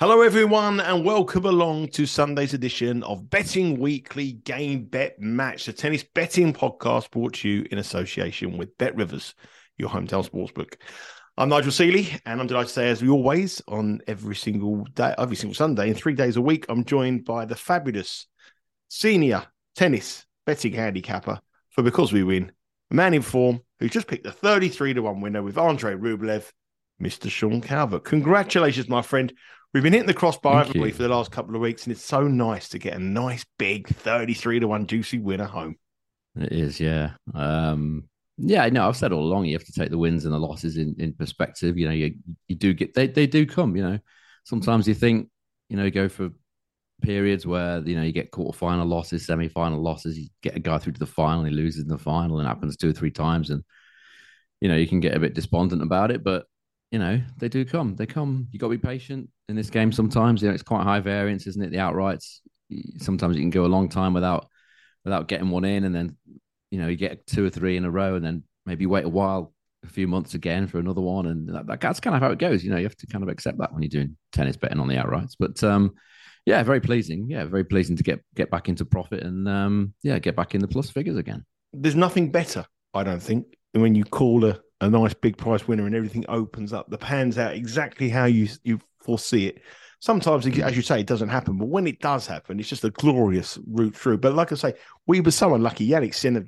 Hello, everyone, and welcome along to Sunday's edition of Betting Weekly Game Bet Match, the tennis betting podcast brought to you in association with Bet Rivers, your hometown sportsbook. I'm Nigel Seeley, and I'm delighted to say, as we always, on every single Sunday, and 3 days a week, I'm joined by the fabulous senior tennis betting handicapper for Because We Win, a man in form who just picked the 33-1 winner with Andrei Rublev, Mr. Sean Calvert. Congratulations, my friend. We've been hitting the crossbar, haven't we, for the last couple of weeks, and it's so nice to get a nice big 33-1 juicy winner home. It is, yeah. No, I've said all along, you have to take the wins and the losses in perspective. You know, you do get, they do come, you know. Sometimes you think, you know, you go for periods where, you know, you get quarterfinal losses, semi-final losses, you get a guy through to the final, he loses in the final, and it happens two or three times, and, you know, you can get a bit despondent about it, but you know, they do come. They come. You got to be patient in this game sometimes. You know, it's quite high variance, isn't it? The outrights. Sometimes you can go a long time without getting one in, and then, you know, you get two or three in a row, and then maybe wait a while, a few months again for another one. And that's kind of how it goes. You know, you have to kind of accept that when you're doing tennis betting on the outrights. But, yeah, very pleasing. Yeah, very pleasing to get back into profit and, get back in the plus figures again. There's nothing better, I don't think, than when you call a nice big price winner and everything opens up. The pans out exactly how you foresee it. Sometimes, as you say, it doesn't happen. But when it does happen, it's just a glorious route through. But like I say, we were so unlucky. Yannick Sinner,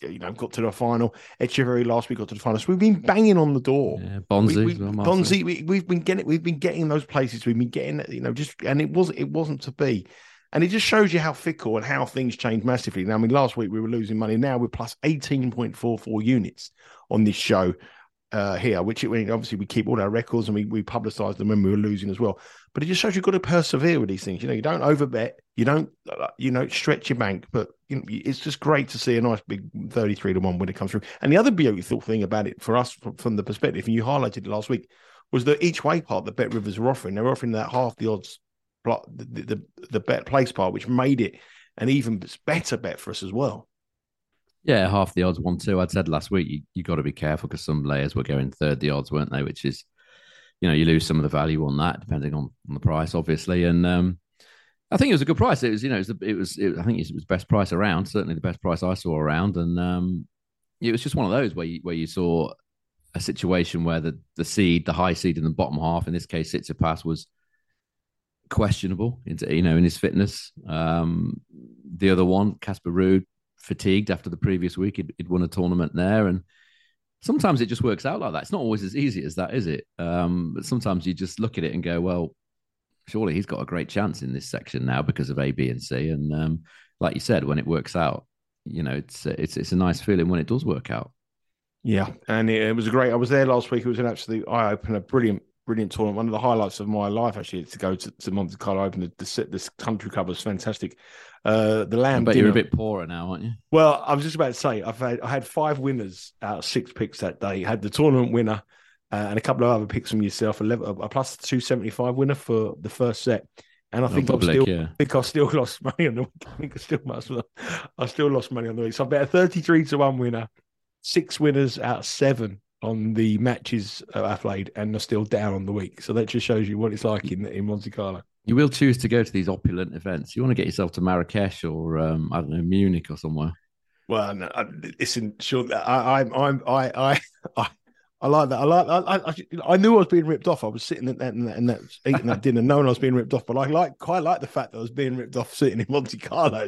you know, got to the final. Echeverry last week got to the final. So we've been banging on the door. Yeah, Bonzi. We've been getting those places. We've been getting, you know, just, and it wasn't to be. And it just shows you how fickle and how things change massively. Now, I mean, last week we were losing money. Now we're plus 18.44 units on this show here, which obviously we keep all our records and we publicise them when we were losing as well. But it just shows you've got to persevere with these things. You know, you don't overbet. You don't, you know, stretch your bank. But you know, it's just great to see a nice big 33-1 when it comes through. And the other beautiful thing about it for us from the perspective, and you highlighted it last week, was that each way part that Bet Rivers were offering, they were offering that half the odds, the bet place part, which made it an even better bet for us as well. Yeah, half the odds, 1-2. I'd said last week you got to be careful because some layers were going third the odds, weren't they? Which is, you know, you lose some of the value on that depending on the price, obviously. And I think it was a good price. It was, you know, I think it was best price around. Certainly the best price I saw around. And it was just one of those where you saw a situation where the high seed in the bottom half, in this case, Tsitsipas, was questionable, you know, in his fitness. The other one, Casper Ruud, fatigued after the previous week. He'd won a tournament there, and sometimes it just works out like that. It's not always as easy as that, is it? But sometimes you just look at it and go, well, surely he's got a great chance in this section now because of A, B, and C. And like you said, when it works out, you know, it's a nice feeling when it does work out. Yeah, and it was great. I was there last week. It was an absolute eye opener. Brilliant tournament. One of the highlights of my life, actually, is to go to Monte Carlo. Open this country club was fantastic. The lamb. But you're a bit poorer now, aren't you? Well, I was just about to say I had five winners out of six picks that day. I had the tournament winner and a couple of other picks from yourself. A plus 275 winner for the first set. And I think I still lost money on the week. I still lost money on the week. So I bet a 33-1 winner, six winners out of seven on the matches I played, and are still down on the week. So that just shows you what it's like in Monte Carlo. You will choose to go to these opulent events. You want to get yourself to Marrakesh or I don't know, Munich or somewhere. Well, no, listen, sure, I like that. I knew I was being ripped off. I was sitting at that eating that dinner, knowing I was being ripped off. But I quite like the fact that I was being ripped off sitting in Monte Carlo.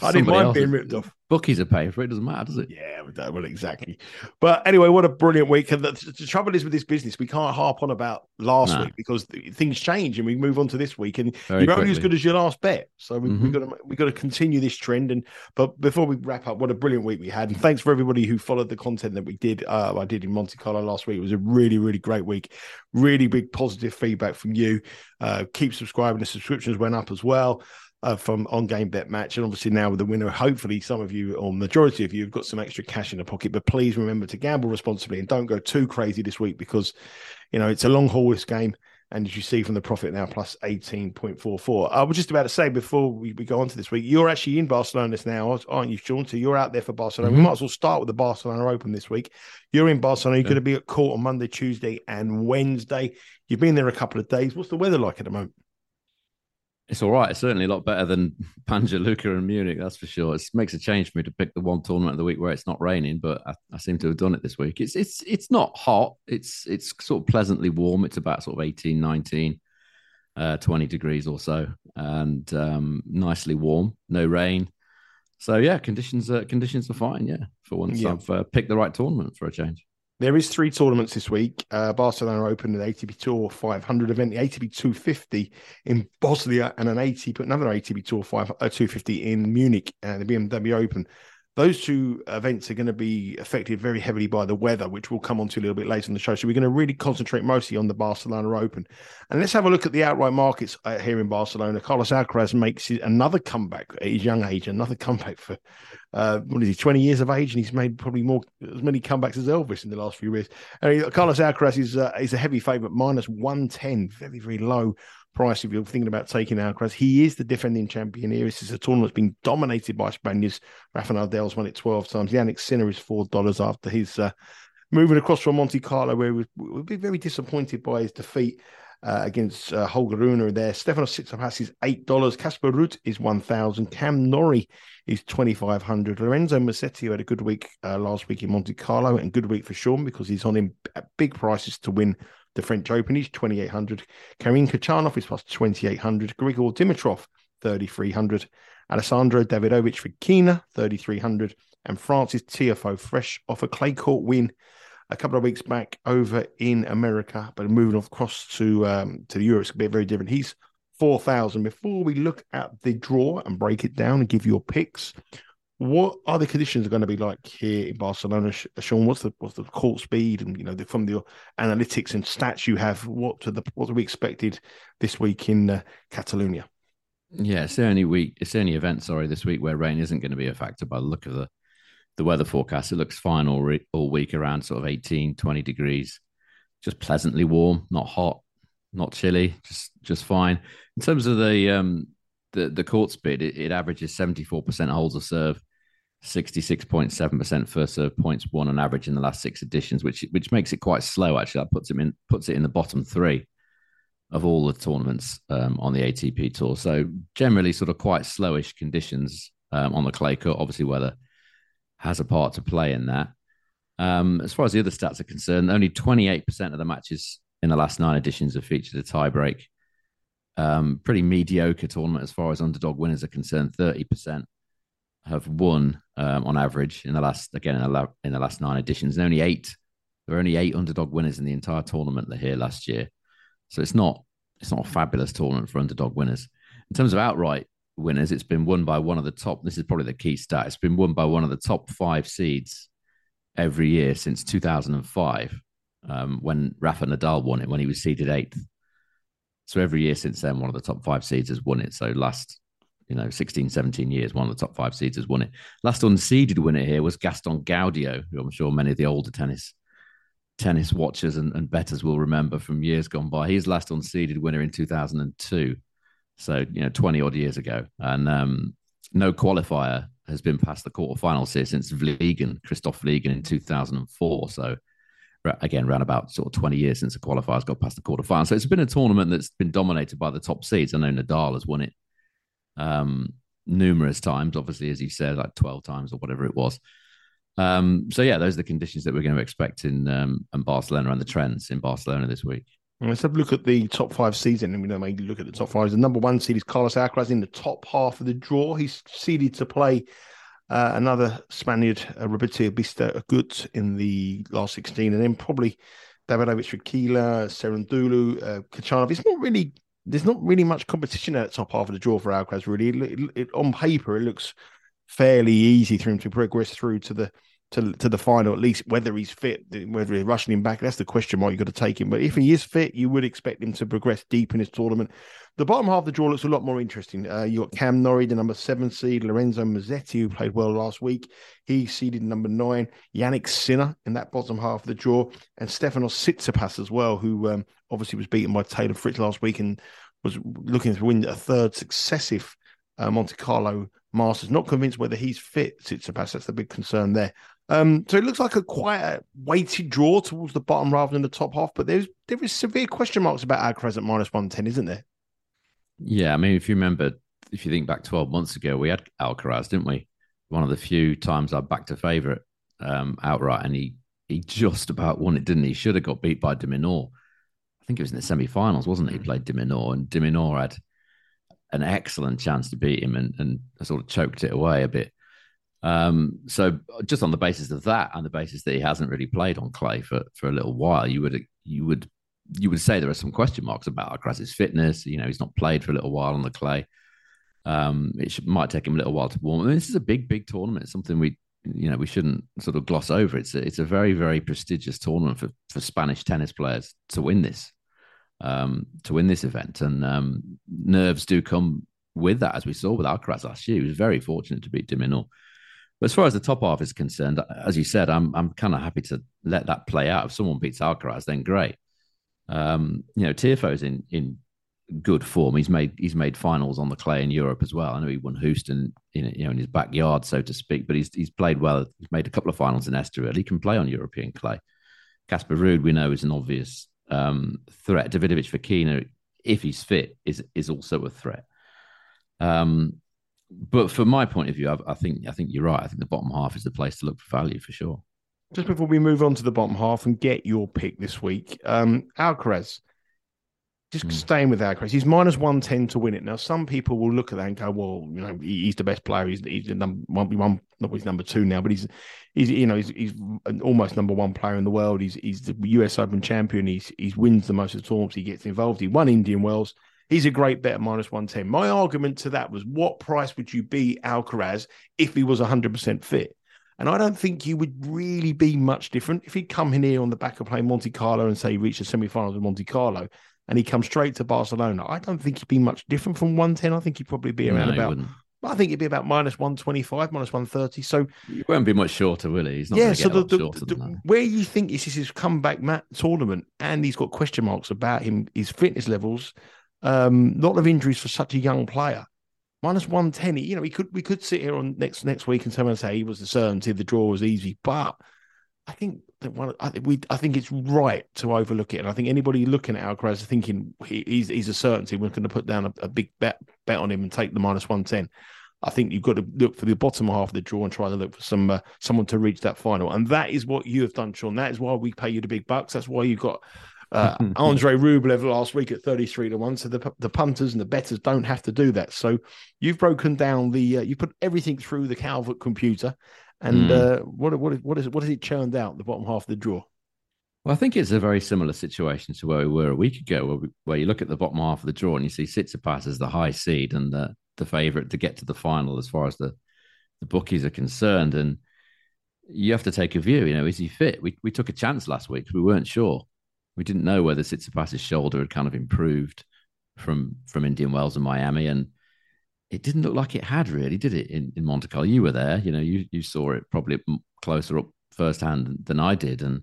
I didn't mind being ripped off. Bookies are paying for it. It doesn't matter, does it? Yeah, well, exactly. But anyway, what a brilliant week. And the trouble is with this business, we can't harp on about last week because things change and we move on to this week. And you're only as good as your last bet. So we've got to continue this trend. But before we wrap up, what a brilliant week we had. And thanks for everybody who followed the content that we did. I did in Monte Carlo last week. It was a really, really great week. Really big positive feedback from you. Keep subscribing. The subscriptions went up as well. From on Game Bet Match, and obviously now with the winner, hopefully some of you, or majority of you, have got some extra cash in the pocket. But please remember to gamble responsibly and don't go too crazy this week because you know it's a long haul this game. And as you see from the profit now, plus 18.44. I was just about to say before we go on to this week, you're actually in Barcelona now, aren't you, Sean? So you're out there for Barcelona. We might as well start with the Barcelona Open this week. You're in Barcelona. You're going to be at court on Monday, Tuesday, and Wednesday. You've been there a couple of days. What's the weather like at the moment? It's all right. It's certainly a lot better than Banja Luka and Munich, that's for sure. It makes a change for me to pick the one tournament of the week where it's not raining, but I seem to have done it this week. It's not hot. It's sort of pleasantly warm. It's about sort of 18, 19, 20 degrees or so, and nicely warm, no rain. So, yeah, conditions are fine, yeah, for once. Yeah. I've picked the right tournament for a change. There is three tournaments this week. Barcelona Open, the ATP Tour 500 event, the ATP 250 in Bosnia, and another ATP Tour 250 in Munich, and the BMW Open. Those two events are going to be affected very heavily by the weather, which we'll come on to a little bit later in the show. So we're going to really concentrate mostly on the Barcelona Open. And let's have a look at the outright markets here in Barcelona. Carlos Alcaraz makes another comeback at his young age, another comeback for... 20 years of age, and he's made probably as many comebacks as Elvis in the last few years. And Carlos Alcaraz is a heavy favourite, minus 110, very, very low price if you're thinking about taking Alcaraz. He is the defending champion here. This is a tournament that's been dominated by Spaniards. Rafa Nadal's won it 12 times. Yannick Sinner is $4 after his moving across from Monte Carlo, where he would be very disappointed by his defeat against Holger Rune there. Stefanos Tsitsipas is $8. Casper Ruud is $1,000. Cam Norrie is $2,500. Lorenzo Musetti, who had a good week last week in Monte Carlo, and good week for Sean because he's on him at big prices to win the French Open. He's $2,800. Karen Khachanov is plus $2,800. Grigor Dimitrov, $3,300. Alessandro Davidovich Fokina, $3,300. And Francis Tiafoe, fresh off a clay court win a couple of weeks back over in America, but moving across to the Europe, it's going to be very different. He's $4,000. Before we look at the draw and break it down and give your picks, what are the conditions going to be like here in Barcelona, Sean? What's the court speed and from the analytics and stats you have? What are we expected this week in Catalonia? Yeah, it's the only event this week where rain isn't going to be a factor by the look of the weather forecast. It looks fine all week, around sort of 18, 20 degrees, just pleasantly warm, not hot, not chilly, just fine. In terms of the court speed, it averages 74% holes of serve, 66.7% first serve points won on average in the last six editions, which makes it quite slow. Actually, that puts it in the bottom three of all the tournaments on the ATP Tour. So generally, sort of quite slowish conditions on the clay court. Obviously, weather has a part to play in that. As far as the other stats are concerned, only 28% of the matches in the last nine editions have featured a tiebreak. Pretty mediocre tournament as far as underdog winners are concerned. 30% have won on average in the last nine editions. And there are only eight underdog winners in the entire tournament here last year. So it's not a fabulous tournament for underdog winners. In terms of outright winners, it's been won by one of the top, this is probably the key stat, it's been won by one of the top five seeds every year since 2005, when Rafa Nadal won it, when he was seeded 8th. So every year since then, one of the top five seeds has won it. So last 16, 17 years, one of the top five seeds has won it. Last unseeded winner here was Gaston Gaudio, who I'm sure many of the older tennis watchers and bettors will remember from years gone by. He's last unseeded winner in 2002. So, 20 odd years ago, and no qualifier has been past the quarterfinals here since Christoph Vliegen in 2004. So again, round about sort of 20 years since the qualifiers got past the quarterfinals. So it's been a tournament that's been dominated by the top seeds. I know Nadal has won it numerous times, obviously, as you said, like 12 times or whatever it was. So yeah, those are the conditions that we're going to expect in Barcelona and the trends in Barcelona this week. Let's have a look at the top five seeds, and then we look at the top five. The number one seed is Carlos Alcaraz in the top half of the draw. He's seeded to play Another Spaniard, Roberto Bista Agut in the last 16. And then probably Davidovich Fokina, Serendulu, Khachanov. It's not really, there's not really much competition at the top half of the draw for Alcaraz, really. On paper, it looks fairly easy for him to progress through to the final, at least. Whether he's fit, whether he's rushing him back, that's the question mark. You've got to take him. But if he is fit, you would expect him to progress deep in his tournament. The bottom half of the draw looks a lot more interesting. You got Cam Norrie, the number 7 seed, Lorenzo Musetti, who played well last week. He's seeded number 9, Yannick Sinner in that bottom half of the draw, and Stefanos Tsitsipas as well, who obviously was beaten by Taylor Fritz last week and was looking to win a third successive Monte Carlo Masters. Not convinced whether he's fit, Tsitsipas. That's the big concern there. So it looks like quite a weighted draw towards the bottom rather than the top half, but there is severe question marks about Alcaraz at -110, isn't there? Yeah, I mean, if you think back 12 months ago, we had Alcaraz, didn't we? One of the few times I backed a favourite outright, and he just about won it, didn't he? He should have got beat by de Minaur. I think it was in the semi-finals, wasn't it? He played de Minaur, and de Minaur had an excellent chance to beat him and sort of choked it away a bit. So just on the basis of that, and the basis that he hasn't really played on clay for a little while, you would say there are some question marks about Alcaraz's fitness. You know, he's not played for a little while on the clay. Might take him a little while to warm. I mean, this is a big tournament. It's something we shouldn't sort of gloss over. It's a very, very prestigious tournament for Spanish tennis players to win this. To win this event, and nerves do come with that, as we saw with Alcaraz last year. He was very fortunate to beat de Minaur. But as far as the top half is concerned, as you said, I'm kind of happy to let that play out. If someone beats Alcaraz, then great. Tiafoe's in good form. He's made finals on the clay in Europe as well. I know he won Houston in his backyard, so to speak. But he's played well. He's made a couple of finals in Estoril. He can play on European clay. Casper Ruud, we know, is an obvious threat. Davidovich Fokina, if he's fit, is also a threat. But from my point of view, I think you're right. I think the bottom half is the place to look for value for sure. Just before we move on to the bottom half and get your pick this week, Alcaraz. Just staying with Alcaraz, he's -110 to win it. Now, some people will look at that and go, "Well, you know, he's the best player. He's the number one. Well, he's number 2 now, but he's almost number 1 player in the world. He's the US Open champion. He's wins the most of the tournaments he gets involved. He won Indian Wells. He's a great bet at -110. My argument to that was, what price would you be Alcaraz if he was 100% fit? And I don't think you would really be much different if he'd come in here on the back of playing Monte Carlo and say he reached the semi-finals of Monte Carlo, and he comes straight to Barcelona. I don't think he'd be much different from 110. I think he'd probably be around I think it'd be about -125, -130. So he won't be much shorter, will he? He's not going to get shorter than that. Where you think this is his comeback tournament, and he's got question marks about him, his fitness levels, lot of injuries for such a young player. -110. You know, we could sit here on next week and someone say he was the certainty, the draw was easy, but I think it's right to overlook it, and I think anybody looking at Alcaraz is thinking he's a certainty. We're going to put down a big bet on him and take the -110. I think you've got to look for the bottom half of the draw and try to look for someone to reach that final, and that is what you have done, Sean. That is why we pay you the big bucks. That's why you got Andrei Rublev last week at 33-1. So the punters and the bettors don't have to do that. So you've broken down you put everything through the Calvert computer. And what has it churned out, the bottom half of the draw? Well, I think it's a very similar situation to where we were a week ago, where you look at the bottom half of the draw and you see Tsitsipas as the high seed and the favourite to get to the final as far as the bookies are concerned. And you have to take a view, is he fit? We took a chance last week. We weren't sure. We didn't know whether Tsitsipas's shoulder had kind of improved from Indian Wells and Miami, and it didn't look like it had, really, did it, in Monte Carlo? You were there, you saw it probably closer up firsthand than I did. And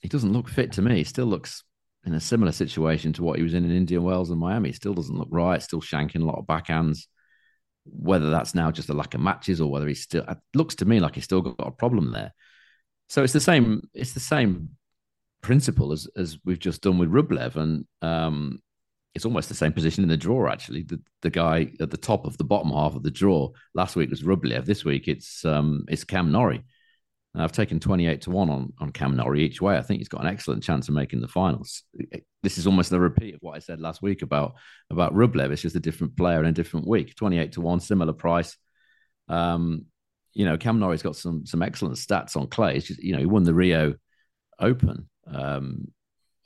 he doesn't look fit to me. He still looks in a similar situation to what he was in Indian Wells and Miami. He still doesn't look right, still shanking a lot of backhands. Whether that's now just a lack of matches or whether it looks to me like he's still got a problem there. So it's the same principle as we've just done with Rublev. And, it's almost the same position in the draw, actually. The guy at the top of the bottom half of the draw last week was Rublev. This week it's Cam Norrie. And I've taken 28-1 on Cam Norrie each way. I think he's got an excellent chance of making the finals. This is almost a repeat of what I said last week about Rublev. It's just a different player in a different week. 28-1, similar price. You know, Cam Norrie's got some excellent stats on clay. It's just, you know, he won the Rio Open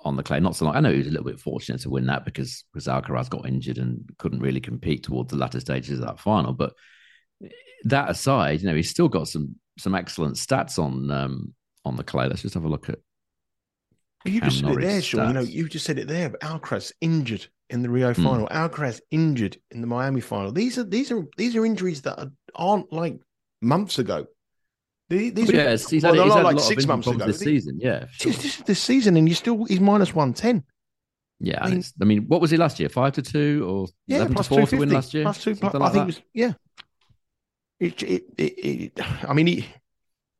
on the clay not so long. I know he was a little bit fortunate to win that because Alcaraz got injured and couldn't really compete towards the latter stages of that final. But that aside, you know, he's still got some excellent stats on the clay. Let's just have a look at. You just said Norrie's it there, Sean. You know, you just said it there. But Alcaraz injured in the Rio final. Alcaraz injured in the Miami final. These are injuries that aren't like months ago. These are like 6 months ago. This season, yeah. Sure. This season, and he's minus 110. Yeah, I mean, what was he last year? 5-2 or 11-4 to win last year? +2, I think.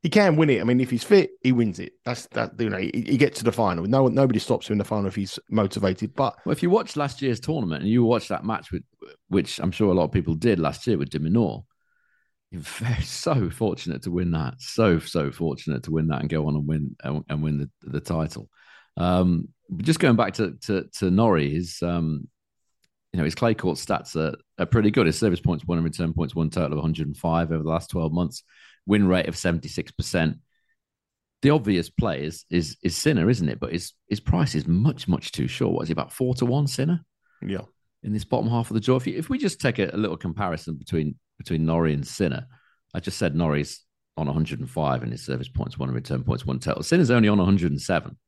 He can win it. I mean, if he's fit, he wins it. That's that. You know, he gets to the final. Nobody stops him in the final if he's motivated. But well, if you watch last year's tournament and you watch that match with, which I'm sure a lot of people did last year with de Minaur, you're so fortunate to win that. So fortunate to win that and go on and win the title. Just going back to Norrie, his clay court stats are pretty good. His service points won and return points won, total of 105 over the last 12 months. Win rate of 76%. The obvious play is Sinner, isn't it? But his price is much too short. What is he, about 4-1 Sinner? Yeah, in this bottom half of the draw. If we just take a little comparison between Norrie and Sinner, I just said Norrie's on 105 and his service points won and return points won total. Sinner's only on 107,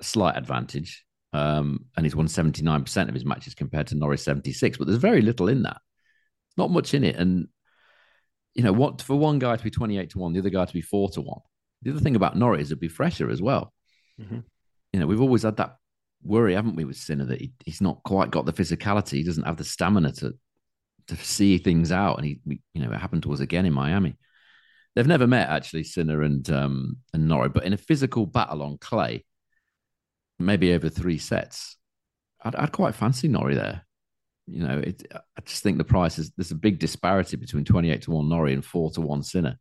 a slight advantage, and he's won 79% of his matches compared to Norrie's 76. But there's very little in that, not much in it, and. You know, what for one guy to be 28-1, the other guy to be 4-1. The other thing about Norrie is it'd be fresher as well. Mm-hmm. You know, we've always had that worry, haven't we, with Sinner that he's not quite got the physicality. He doesn't have the stamina to see things out. And it happened to us again in Miami. They've never met actually, Sinner and Norrie, but in a physical battle on clay, maybe over three sets, I'd quite fancy Norrie there. You know, I just think the price is there's a big disparity between 28-1 Norrie and 4-1 Sinner.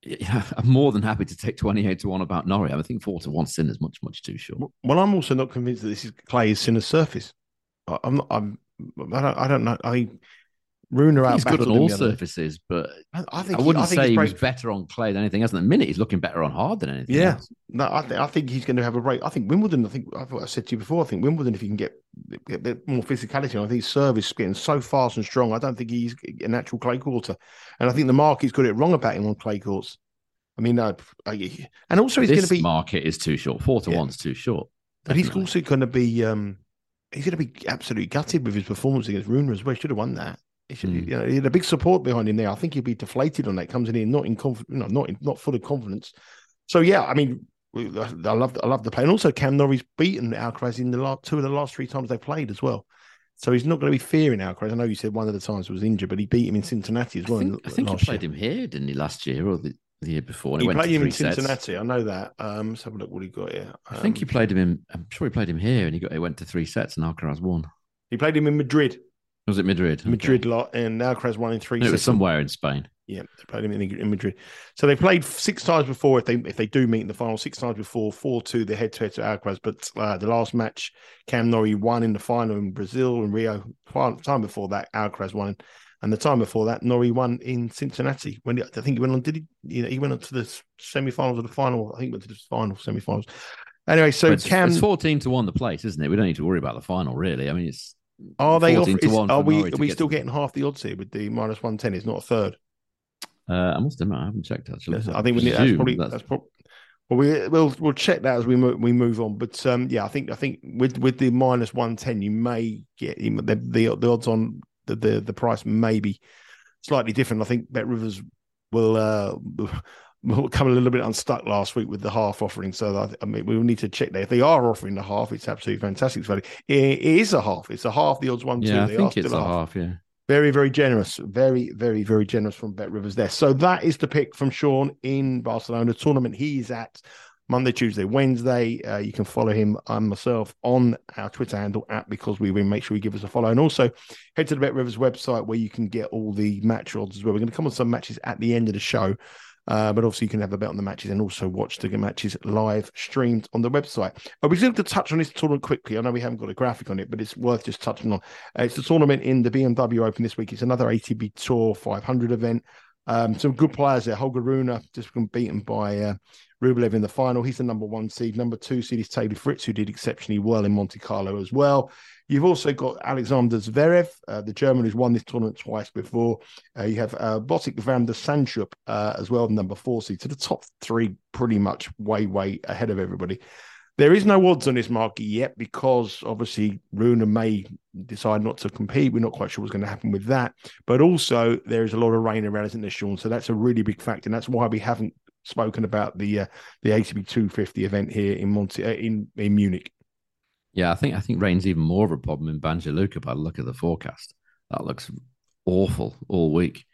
Yeah, I'm more than happy to take 28-1 about Norrie. I think 4-1 Sinner is much too short. Well, I'm also not convinced that this is clay is Sinner's surface. I don't know. Rune are out. He's good on all surfaces, but I wouldn't say he was better on clay than anything else. In the minute, he's looking better on hard than anything. Yeah, else. No, I think he's going to have a break. I think Wimbledon. I think I said to you before. I think Wimbledon, if he can get a bit more physicality, I think his service is getting so fast and strong. I don't think he's a natural clay quarter, and I think the market's got it wrong about him on clay courts. I mean, and also he's going to be market is too short. 4-1 is too short. But definitely. He's also going to be absolutely gutted with his performance against Rune as well. He should have won that. He had a big support behind him there. I think he'd be deflated on that. Comes in here not full of confidence. So yeah, I mean, I love the play. And also, Cam Norrie's beaten Alcaraz in the two of the last three times they played as well. So he's not going to be fearing Alcaraz. I know you said one of the times was injured, but he beat him in Cincinnati as well. I think he played him here, didn't he? Last year or the year before? He played him in Cincinnati. Sets. I know that. Let's have a look what he got here. I think he played him in. I'm sure he played him here, and he went to three sets, and Alcaraz won. He played him in Madrid. Was it Madrid? Okay. Madrid lot, and Alcaraz won in three. It was somewhere in Spain. Yeah, they played him in Madrid. So they played six times before. If they do meet in the final, six times before, 4-2, the head-to-head to Alcaraz. But the last match, Cam Norrie won in the final in Brazil and Rio. The time before that, Alcaraz won, and the time before that, Norrie won in Cincinnati. When I think he went on, he went on to the semi-finals or the final. I think he went to the final semi-finals. Anyway, so it's 14-1 the place, isn't it? We don't need to worry about the final, really. I mean, it's. Are they off? Are we still getting half the odds here with the minus 110? It's not a third. I must admit, I haven't checked actually. I think we need that's probably. Well, we'll check that as we move on. But I think with the minus 110, you may get the odds on the price may be slightly different. I think Bet Rivers will come a little bit unstuck last week with the half offering. So, I mean, we will need to check there. If they are offering the half, it's absolutely fantastic value. It is a half. It's a half the odds 1-2. Yeah, I think it's a half, yeah. Very, very generous. Very, very, very generous from Bet Rivers there. So that is the pick from Sean in Barcelona tournament. He's at Monday, Tuesday, Wednesday. You can follow him and myself on our Twitter handle at Because We Win. Make sure you give us a follow. And also head to the Bet Rivers website where you can get all the match odds as well. We're going to come on some matches at the end of the show. But obviously you can have a bet on the matches and also watch the matches live streamed on the website. We just have to touch on this tournament quickly. I know we haven't got a graphic on it, but it's worth just touching on. It's a tournament in the BMW Open this week. It's another ATP Tour 500 event. Some good players there. Holger Rune just been beaten by Rublev in the final. He's the number one seed. Number two seed is Taylor Fritz, who did exceptionally well in Monte Carlo as well. You've also got Alexander Zverev, the German who's won this tournament twice before. You have Botic van der Sandschulp as well, number four seed. So the top three pretty much way ahead of everybody. There is no odds on this market yet because obviously Rune may decide not to compete. We're not quite sure what's going to happen with that. But also there is a lot of rain around, isn't there, Sean? So that's a really big factor, and that's why we haven't spoken about the ATP 250 event here in in Munich. Yeah, I think rain's even more of a problem in Banja Luka by the look of the forecast. That looks awful all week.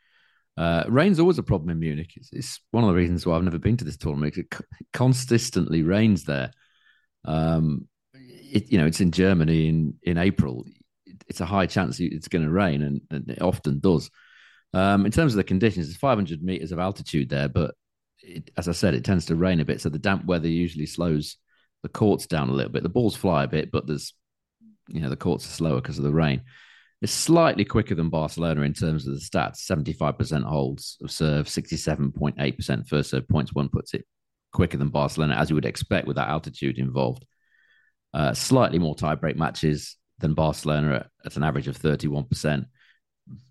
Rain's always a problem in Munich. It's one of the reasons why I've never been to this tournament. It consistently rains there. It's in Germany in April. It's a high chance it's going to rain, and it often does. In terms of the conditions, it's 500 meters of altitude there, but as I said, it tends to rain a bit, so the damp weather usually slows the courts down a little bit. The balls fly a bit, but there's, the courts are slower because of the rain. It's slightly quicker than Barcelona in terms of the stats. 75% holds of serve, 67.8% first serve points. One puts it quicker than Barcelona, as you would expect with that altitude involved. Slightly more tie-break matches than Barcelona at an average of 31%.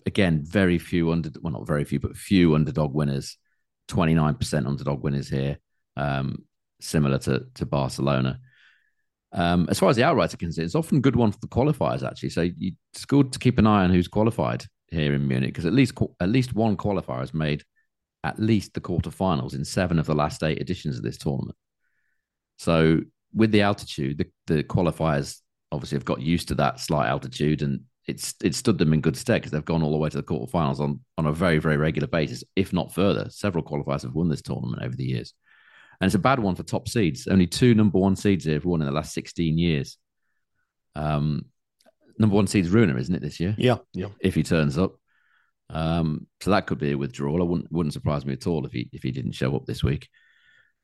Again, few underdog winners. 29% underdog winners here. Similar to Barcelona. As far as the outrights are concerned, it's often a good one for the qualifiers, actually. So it's good to keep an eye on who's qualified here in Munich, because at least one qualifier has made at least the quarterfinals in 7 of the last 8 editions of this tournament. So with the altitude, the qualifiers obviously have got used to that slight altitude, and it stood them in good stead because they've gone all the way to the quarterfinals on a very, very regular basis, if not further. Several qualifiers have won this tournament over the years. And it's a bad one for top seeds. Only 2 number one seeds here have won in the last 16 years. Number one seed's Rune, isn't it, this year? Yeah. If he turns up. So that could be a withdrawal. Wouldn't surprise me at all if he didn't show up this week.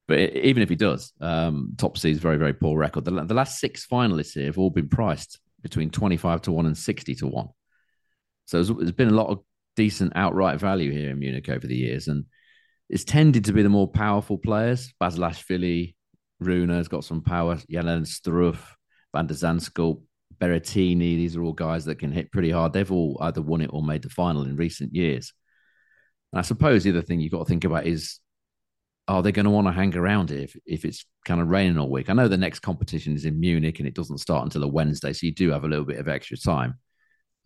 But even if he does, top seed's very, very poor record. The last 6 finalists here have all been priced between 25-1 and 60-1. So there's been a lot of decent outright value here in Munich over the years. And it's tended to be the more powerful players. Basilashvili, Rune has got some power. Jan-Lennard Struff, van der Zandschulp, Berrettini. These are all guys that can hit pretty hard. They've all either won it or made the final in recent years. And I suppose the other thing you've got to think about is, are they going to want to hang around here if it's kind of raining all week? I know the next competition is in Munich and it doesn't start until a Wednesday, so you do have a little bit of extra time.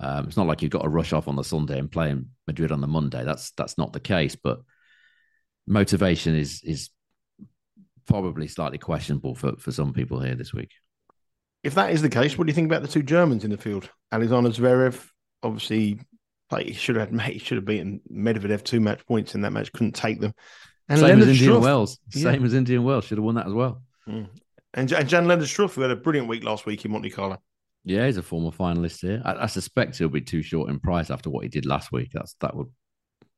It's not like you've got to rush off on the Sunday and play in Madrid on the Monday. That's not the case, but motivation is probably slightly questionable for some people here this week. If that is the case, what do you think about the 2 Germans in the field? Alexander Zverev, obviously, he should have beaten Medvedev 2 match points in that match, couldn't take them. And Same as Indian Wells, should have won that as well. Mm. And Jan-Lennard Struff, who had a brilliant week last week in Monte Carlo. Yeah, he's a former finalist here. I suspect he'll be too short in price after what he did last week. That would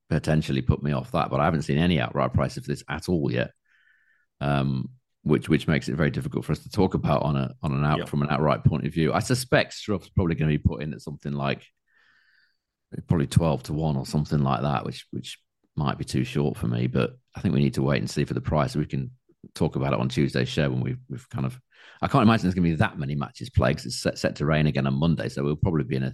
potentially put me off that, but I haven't seen any outright price of this at all yet, which makes it very difficult for us to talk about from an outright point of view. I suspect Struff's probably going to be put in at something like probably 12-1 or something like that, which might be too short for me. But I think we need to wait and see for the price. We can talk about it on Tuesday's show when we've kind of. I can't imagine there's going to be that many matches played because it's set to rain again on Monday, so we'll probably be in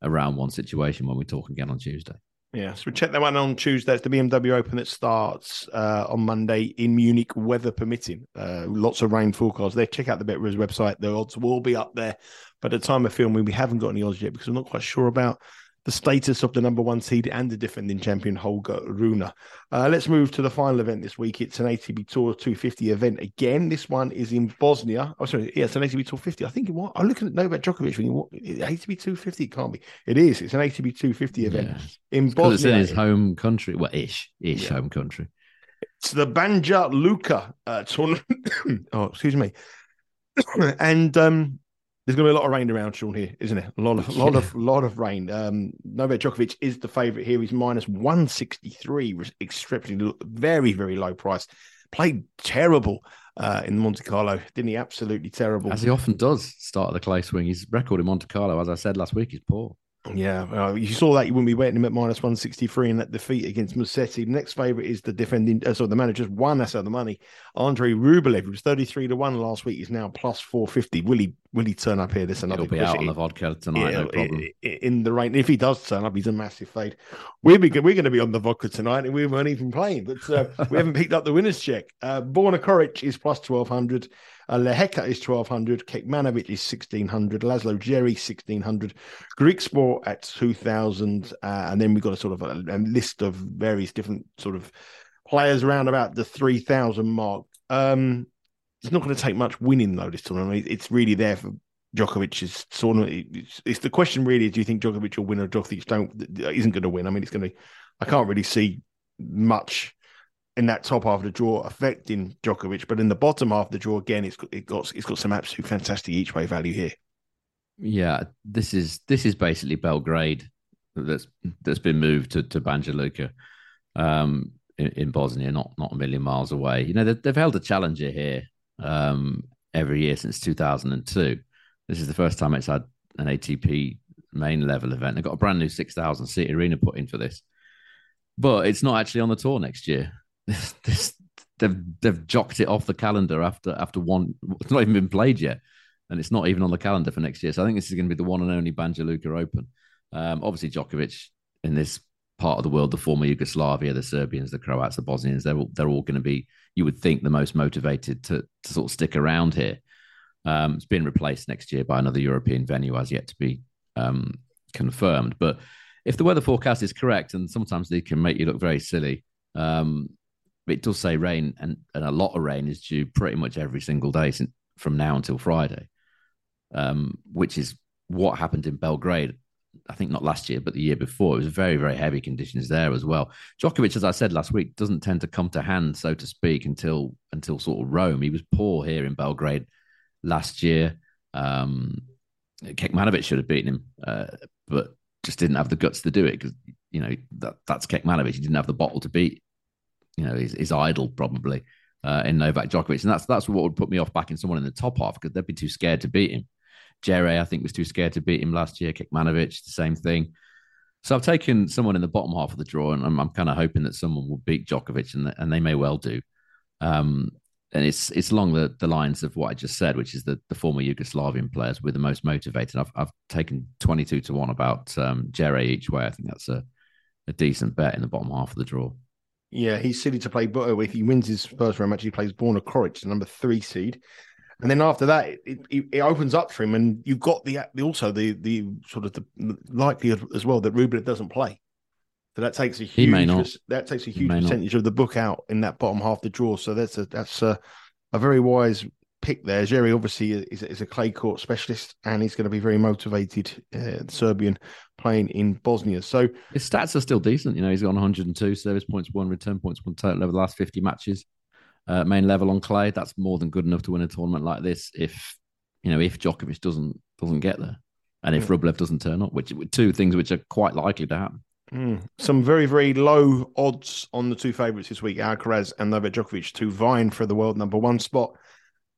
a round one situation when we talk again on Tuesday. Yeah, so we check that one on Tuesday. It's the BMW Open that starts on Monday in Munich, weather permitting. Lots of rain forecasts there. Check out the BetRivers website. The odds will be up there. But at the time of filming, we haven't got any odds yet because we're not quite sure about the status of the number one seed and the defending champion, Holger Rune. Let's move to the final event this week. It's an ATP Tour 250 event again. This one is in Bosnia. Oh, sorry. Yeah, it's an ATP Tour 50. I think it was. I'm looking at Novak Djokovic. ATP 250? It can't be. It is. It's an ATP 250 event in Bosnia. It's in his home country. Well, ish home country. It's the Banja Luka tournament. Oh, excuse me. And There's going to be a lot of rain around, Sean, here, isn't it? A lot of rain. Novak Djokovic is the favourite here. He's minus 163, exceptionally very, very low price. Played terrible in Monte Carlo, didn't he? Absolutely terrible. As he often does, start of the clay swing. His record in Monte Carlo, as I said last week, is poor. Yeah, you saw that. You wouldn't be waiting him at minus 163 in that defeat against Musetti. The next favourite is the the manager's one asset of the money, Andrei Rublev, who was 33-1 last week. He's now plus 450. Will he turn up here? That's another question. He'll be out on the vodka tonight, no problem. In the rain. If he does turn up, he's a massive fade. We're going to be on the vodka tonight, and we weren't even playing. But we haven't picked up the winner's check. Borna Koric is plus 1,200. Lehecka is 1,200. Kekmanovic is 1,600. Laslo Djere 1,600. Grigspor at 2,000. And then we've got a sort of a list of various different sort of players around about the 3,000 mark. It's not going to take much winning, though, this tournament. It's really there for Djokovic's tournament. It's the question, really, do you think Djokovic will win or Djokovic isn't going to win? I mean, I can't really see much in that top half of the draw affecting Djokovic, but in the bottom half of the draw, again, it's got some absolute fantastic each way value here. Yeah, this is basically Belgrade that's been moved to Banja Luka in Bosnia, not a million miles away. You know, they've held a challenger here every year since 2002. This is the first time it's had an ATP main level event. They've got a brand new 6,000 seat arena put in for this, but it's not actually on the tour next year. They've jocked it off the calendar after one. It's not even been played yet, and it's not even on the calendar for next year. So I think this is going to be the one and only Banja Luka Open. Obviously Djokovic in this part of the world, the former Yugoslavia, the Serbians, the Croats, the Bosnians, they're all going to be, you would think, the most motivated to sort of stick around here. It's been replaced next year by another European venue, as yet to be confirmed. But if the weather forecast is correct, and sometimes they can make you look very silly, it does say rain, and a lot of rain is due pretty much every single day from now until Friday, which is what happened in Belgrade. I think not last year, but the year before. It was very, very heavy conditions there as well. Djokovic, as I said last week, doesn't tend to come to hand, so to speak, until sort of Rome. He was poor here in Belgrade last year. Kekmanovic should have beaten him, but just didn't have the guts to do it, because, you know, that's Kekmanovic. He didn't have the bottle to beat, you know, his idol probably in Novak Djokovic. And that's what would put me off backing someone in the top half, because they'd be too scared to beat him. Djere, I think, was too scared to beat him last year. Kekmanovic, the same thing. So I've taken someone in the bottom half of the draw, and I'm kind of hoping that someone will beat Djokovic, and they may well do. And it's along the lines of what I just said, which is the former Yugoslavian players were the most motivated. I've taken 22-1 about Djere each way. I think that's a decent bet in the bottom half of the draw. Yeah, he's silly to play, but if he wins his first round match, he plays Borna Koric, the number 3 seed. And then after that, it opens up for him, and you've got the sort of the likelihood as well that Rublev doesn't play, so that takes a huge percentage of the book out in that bottom half of the draw. So that's a very wise pick there. Djere obviously is a clay court specialist, and he's going to be very motivated. Serbian playing in Bosnia, so his stats are still decent. You know, he's got 102 service points, 1 return points, 1 total over the last 50 matches. Main level on clay, that's more than good enough to win a tournament like this if Djokovic doesn't get there, and if Rublev doesn't turn up, which two things which are quite likely to happen. Some very, very low odds on the two favourites this week, Alcaraz and Novak Djokovic, to vying for the world number 1 spot,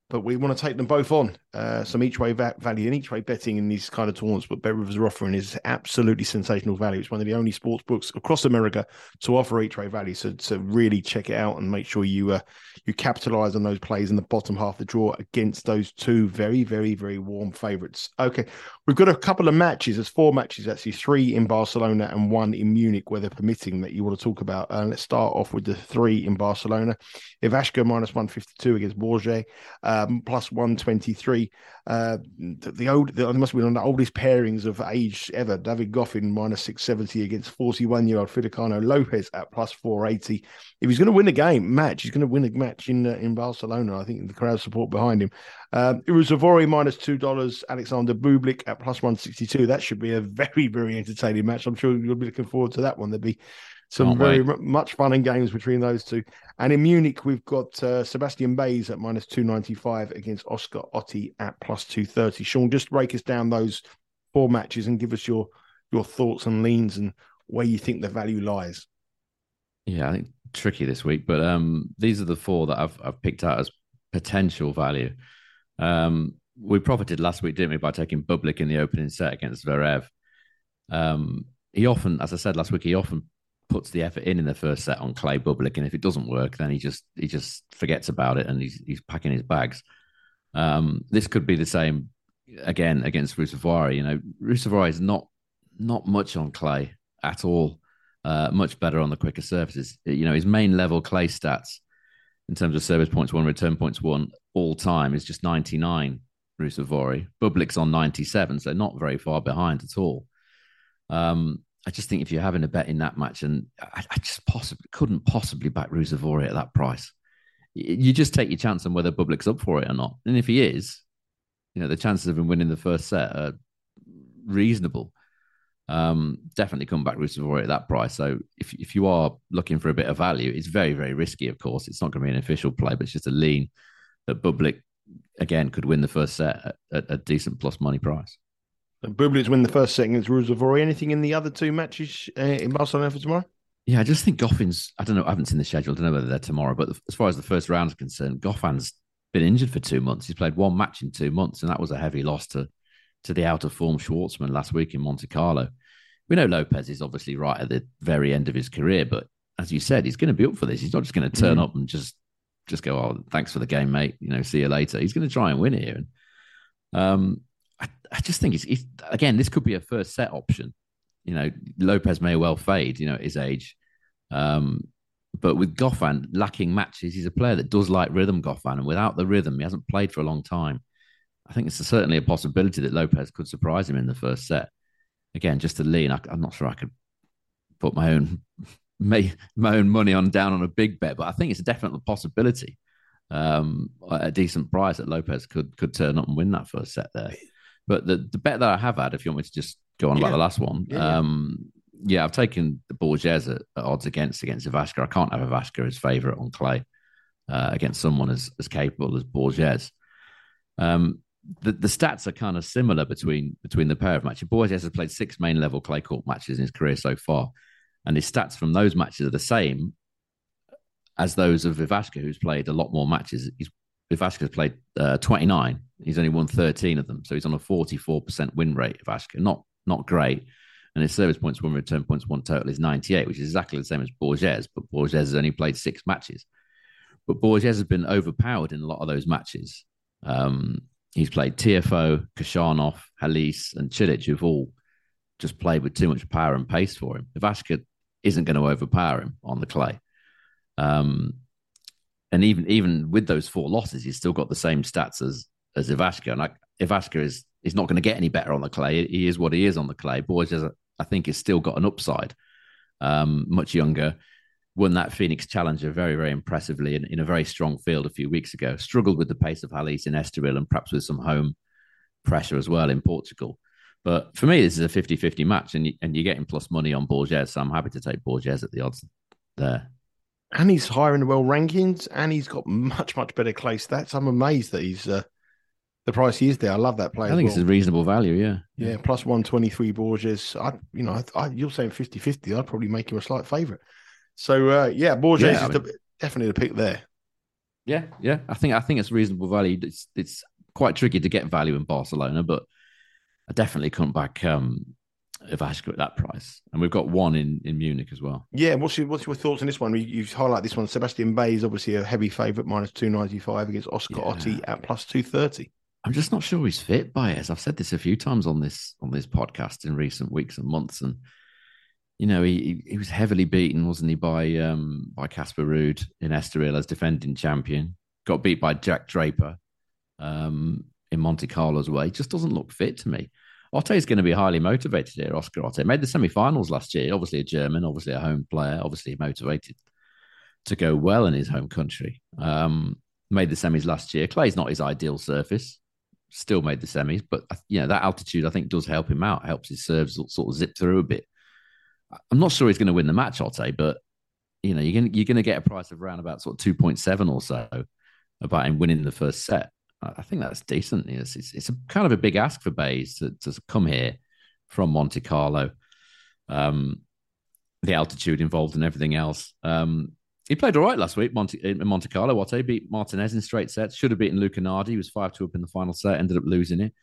but we want to take them both on. Some each way value and each way betting in these kind of tournaments, but BetRivers are offering is absolutely sensational value. It's one of the only sports books across America to offer each way value. So really check it out and make sure you capitalize on those plays in the bottom half of the draw against those two very, very, very warm favorites. Okay. We've got a couple of matches. There's 4 matches, actually, 3 in Barcelona and 1 in Munich, weather permitting, that you want to talk about. Let's start off with the 3 in Barcelona. Evashko minus 152 against Borges, plus 123. It must be one of the oldest pairings of age ever. David Goffin minus 670 against 41-year-old Feliciano Lopez at plus 480. If he's going to win a match, he's going to win a match in Barcelona. I think the crowd support behind him. Ruusuvuori minus $2. Alexander Bublik at plus 162. That should be a very, very entertaining match. I'm sure you'll be looking forward to that one. There'll be Some very much fun and games between those two. And in Munich, we've got Sebastian Bays at minus 295 against Oscar Otte at plus 230. Sean, just break us down those four matches and give us your thoughts and leans and where you think the value lies. Yeah, I think tricky this week, but these are the four that I've picked out as potential value. We profited last week, didn't we, by taking Bublik in the opening set against Zverev. He often, as I said last week, he often puts the effort in the first set on clay Bublik, and if it doesn't work, then he just forgets about it and he's packing his bags. This could be the same again against Ruusuvuori. You know, Ruusuvuori is not much on clay at all. Much better on the quicker surfaces. You know, his main level clay stats in terms of service points won, return points won all time is just 99. Ruusuvuori, Bublik's on 97, so not very far behind at all. I just think if you're having a bet in that match, and I just couldn't possibly back Ruusuvuori at that price. You just take your chance on whether Bublik's up for it or not. And if he is, you know, the chances of him winning the first set are reasonable. Definitely come back Ruusuvuori at that price. So if you are looking for a bit of value, it's very, very risky, of course. It's not going to be an official play, but it's just a lean that Bublik, again, could win the first set at a decent plus money price. And Bublik's win the first set against Ruusuvuori. Anything in the other two matches in Barcelona for tomorrow? Yeah, I just think Goffin's... I don't know. I haven't seen the schedule. I don't know whether they're tomorrow. But as far as the first round is concerned, Goffin's been injured for 2 months. He's played one match in 2 months, and that was a heavy loss to the out-of-form Schwartzman last week in Monte Carlo. We know Lopez is obviously right at the very end of his career, but as you said, he's going to be up for this. He's not just going to turn up and just go, oh, thanks for the game, mate. You know, see you later. He's going to try and win here. And I just think he's again, this could be a first set option. You know, Lopez may well fade, you know, at his age. But with Goffin lacking matches, he's a player that does like rhythm, Goffin. And without the rhythm, he hasn't played for a long time. I think it's certainly a possibility that Lopez could surprise him in the first set. Again, just a lean. I'm not sure I could put my own... my own money down on a big bet, but I think it's a definite possibility at a decent price that Lopez could turn up and win that first set there. But the bet that I have had, if you want me to just go on about the last one, I've taken the Borges at odds against Evashko. I can't have Evashko as favourite on clay against someone as capable as Borges. The stats are kind of similar between the pair of matches. Borges has played 6 main level clay court matches in his career so far. And his stats from those matches are the same as those of Evashko, who's played a lot more matches. Ivashka's played 29. He's only won 13 of them. So he's on a 44% win rate, Evashko. Not great. And his service points won, return points won total is 98, which is exactly the same as Borges. But Borges has only played 6 matches. But Borges has been overpowered in a lot of those matches. He's played TFO, Khachanov, Halis, and Cilic, who've all just played with too much power and pace for him. Evashko isn't going to overpower him on the clay. And even with those 4 losses, he's still got the same stats as Evashko. And Evashko is not going to get any better on the clay. He is what he is on the clay. Borges, I think, has still got an upside, much younger. Won that Phoenix Challenger very, very impressively in a very strong field a few weeks ago. Struggled with the pace of Halis in Estoril and perhaps with some home pressure as well in Portugal. But for me, this is a 50-50 match, and you're getting plus money on Borges, so I'm happy to take Borges at the odds there. And he's higher in the world rankings, and he's got much, much better clay stats. I'm amazed that he's the price he is there. I love that player. I think it's a reasonable value, yeah. Yeah, plus 123 Borges. You're saying 50-50. I'd probably make him a slight favourite. So, Borges is definitely the pick there. Yeah. I think it's reasonable value. It's quite tricky to get value in Barcelona, but I definitely couldn't back Evashko at that price. And we've got one in Munich as well. Yeah, what's your thoughts on this one? You've highlighted this one. Sebastian Bay is obviously a heavy favourite, minus 295 against Oscar Otte at plus 230. I'm just not sure he's fit, Baez. I've said this a few times on this podcast in recent weeks and months. And, you know, he was heavily beaten, wasn't he, by Casper Ruud in Estoril as defending champion. Got beat by Jack Draper. In Monte Carlo's way, just doesn't look fit to me. Otte is going to be highly motivated here. Oscar Otte made the semi-finals last year. Obviously a German, obviously a home player, obviously motivated to go well in his home country. Made the semis last year. Clay's not his ideal surface. Still made the semis, but you know that altitude I think does help him out. Helps his serves sort of zip through a bit. I'm not sure he's going to win the match, Otte, but you know, you're going to get a price of around about sort of 2.7 or so about him winning the first set. I think that's decent. It's a kind of a big ask for Bays to come here from Monte Carlo. The altitude involved and everything else. He played all right last week in Monte Carlo. Otte beat Martinez in straight sets. Should have beaten Luca Nardi. He was 5-2 up in the final set. Ended up losing it.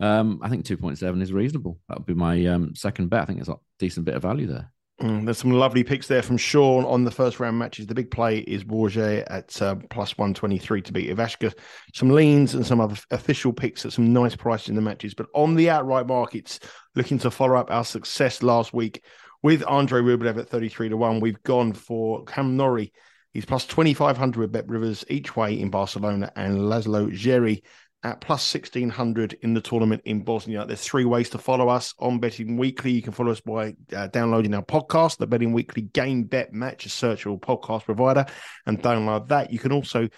I think 2.7 is reasonable. That would be my second bet. I think it's a decent bit of value there. There's some lovely picks there from Sean on the first round matches. The big play is Borges at plus 123 to beat Evashko. Some leans and some other official picks at some nice prices in the matches. But on the outright markets, looking to follow up our success last week with Andrei Rublev at 33-1. We've gone for Cam Norrie. He's plus 2,500 with Bet Rivers each way in Barcelona, and Laslo Djere at plus 1,600 in the tournament in Bosnia. There's three ways to follow us on Betting Weekly. You can follow us by downloading our podcast, the Betting Weekly Game Bet Match, a searchable podcast provider, and download that. You can also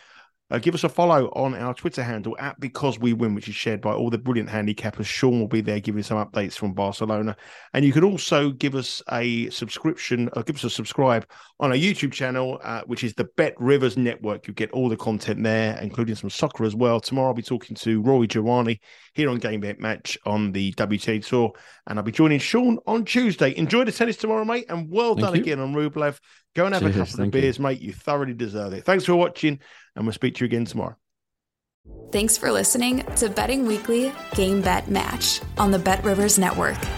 give us a follow on our Twitter handle at Because We Win, which is shared by all the brilliant handicappers. Sean will be there giving some updates from Barcelona. And you can also give us a subscription, or give us a subscribe on our YouTube channel, which is the Bet Rivers Network. You get all the content there, including some soccer as well. Tomorrow I'll be talking to Rory Giovanni here on Game Bet Match on the WTA Tour. And I'll be joining Sean on Tuesday. Enjoy the tennis tomorrow, mate. And well done again on Rublev. Go and have a couple of beers, mate. You thoroughly deserve it. Thanks for watching, and we'll speak to you again tomorrow. Thanks for listening to Betting Weekly Game Bet Match on the Bet Rivers Network.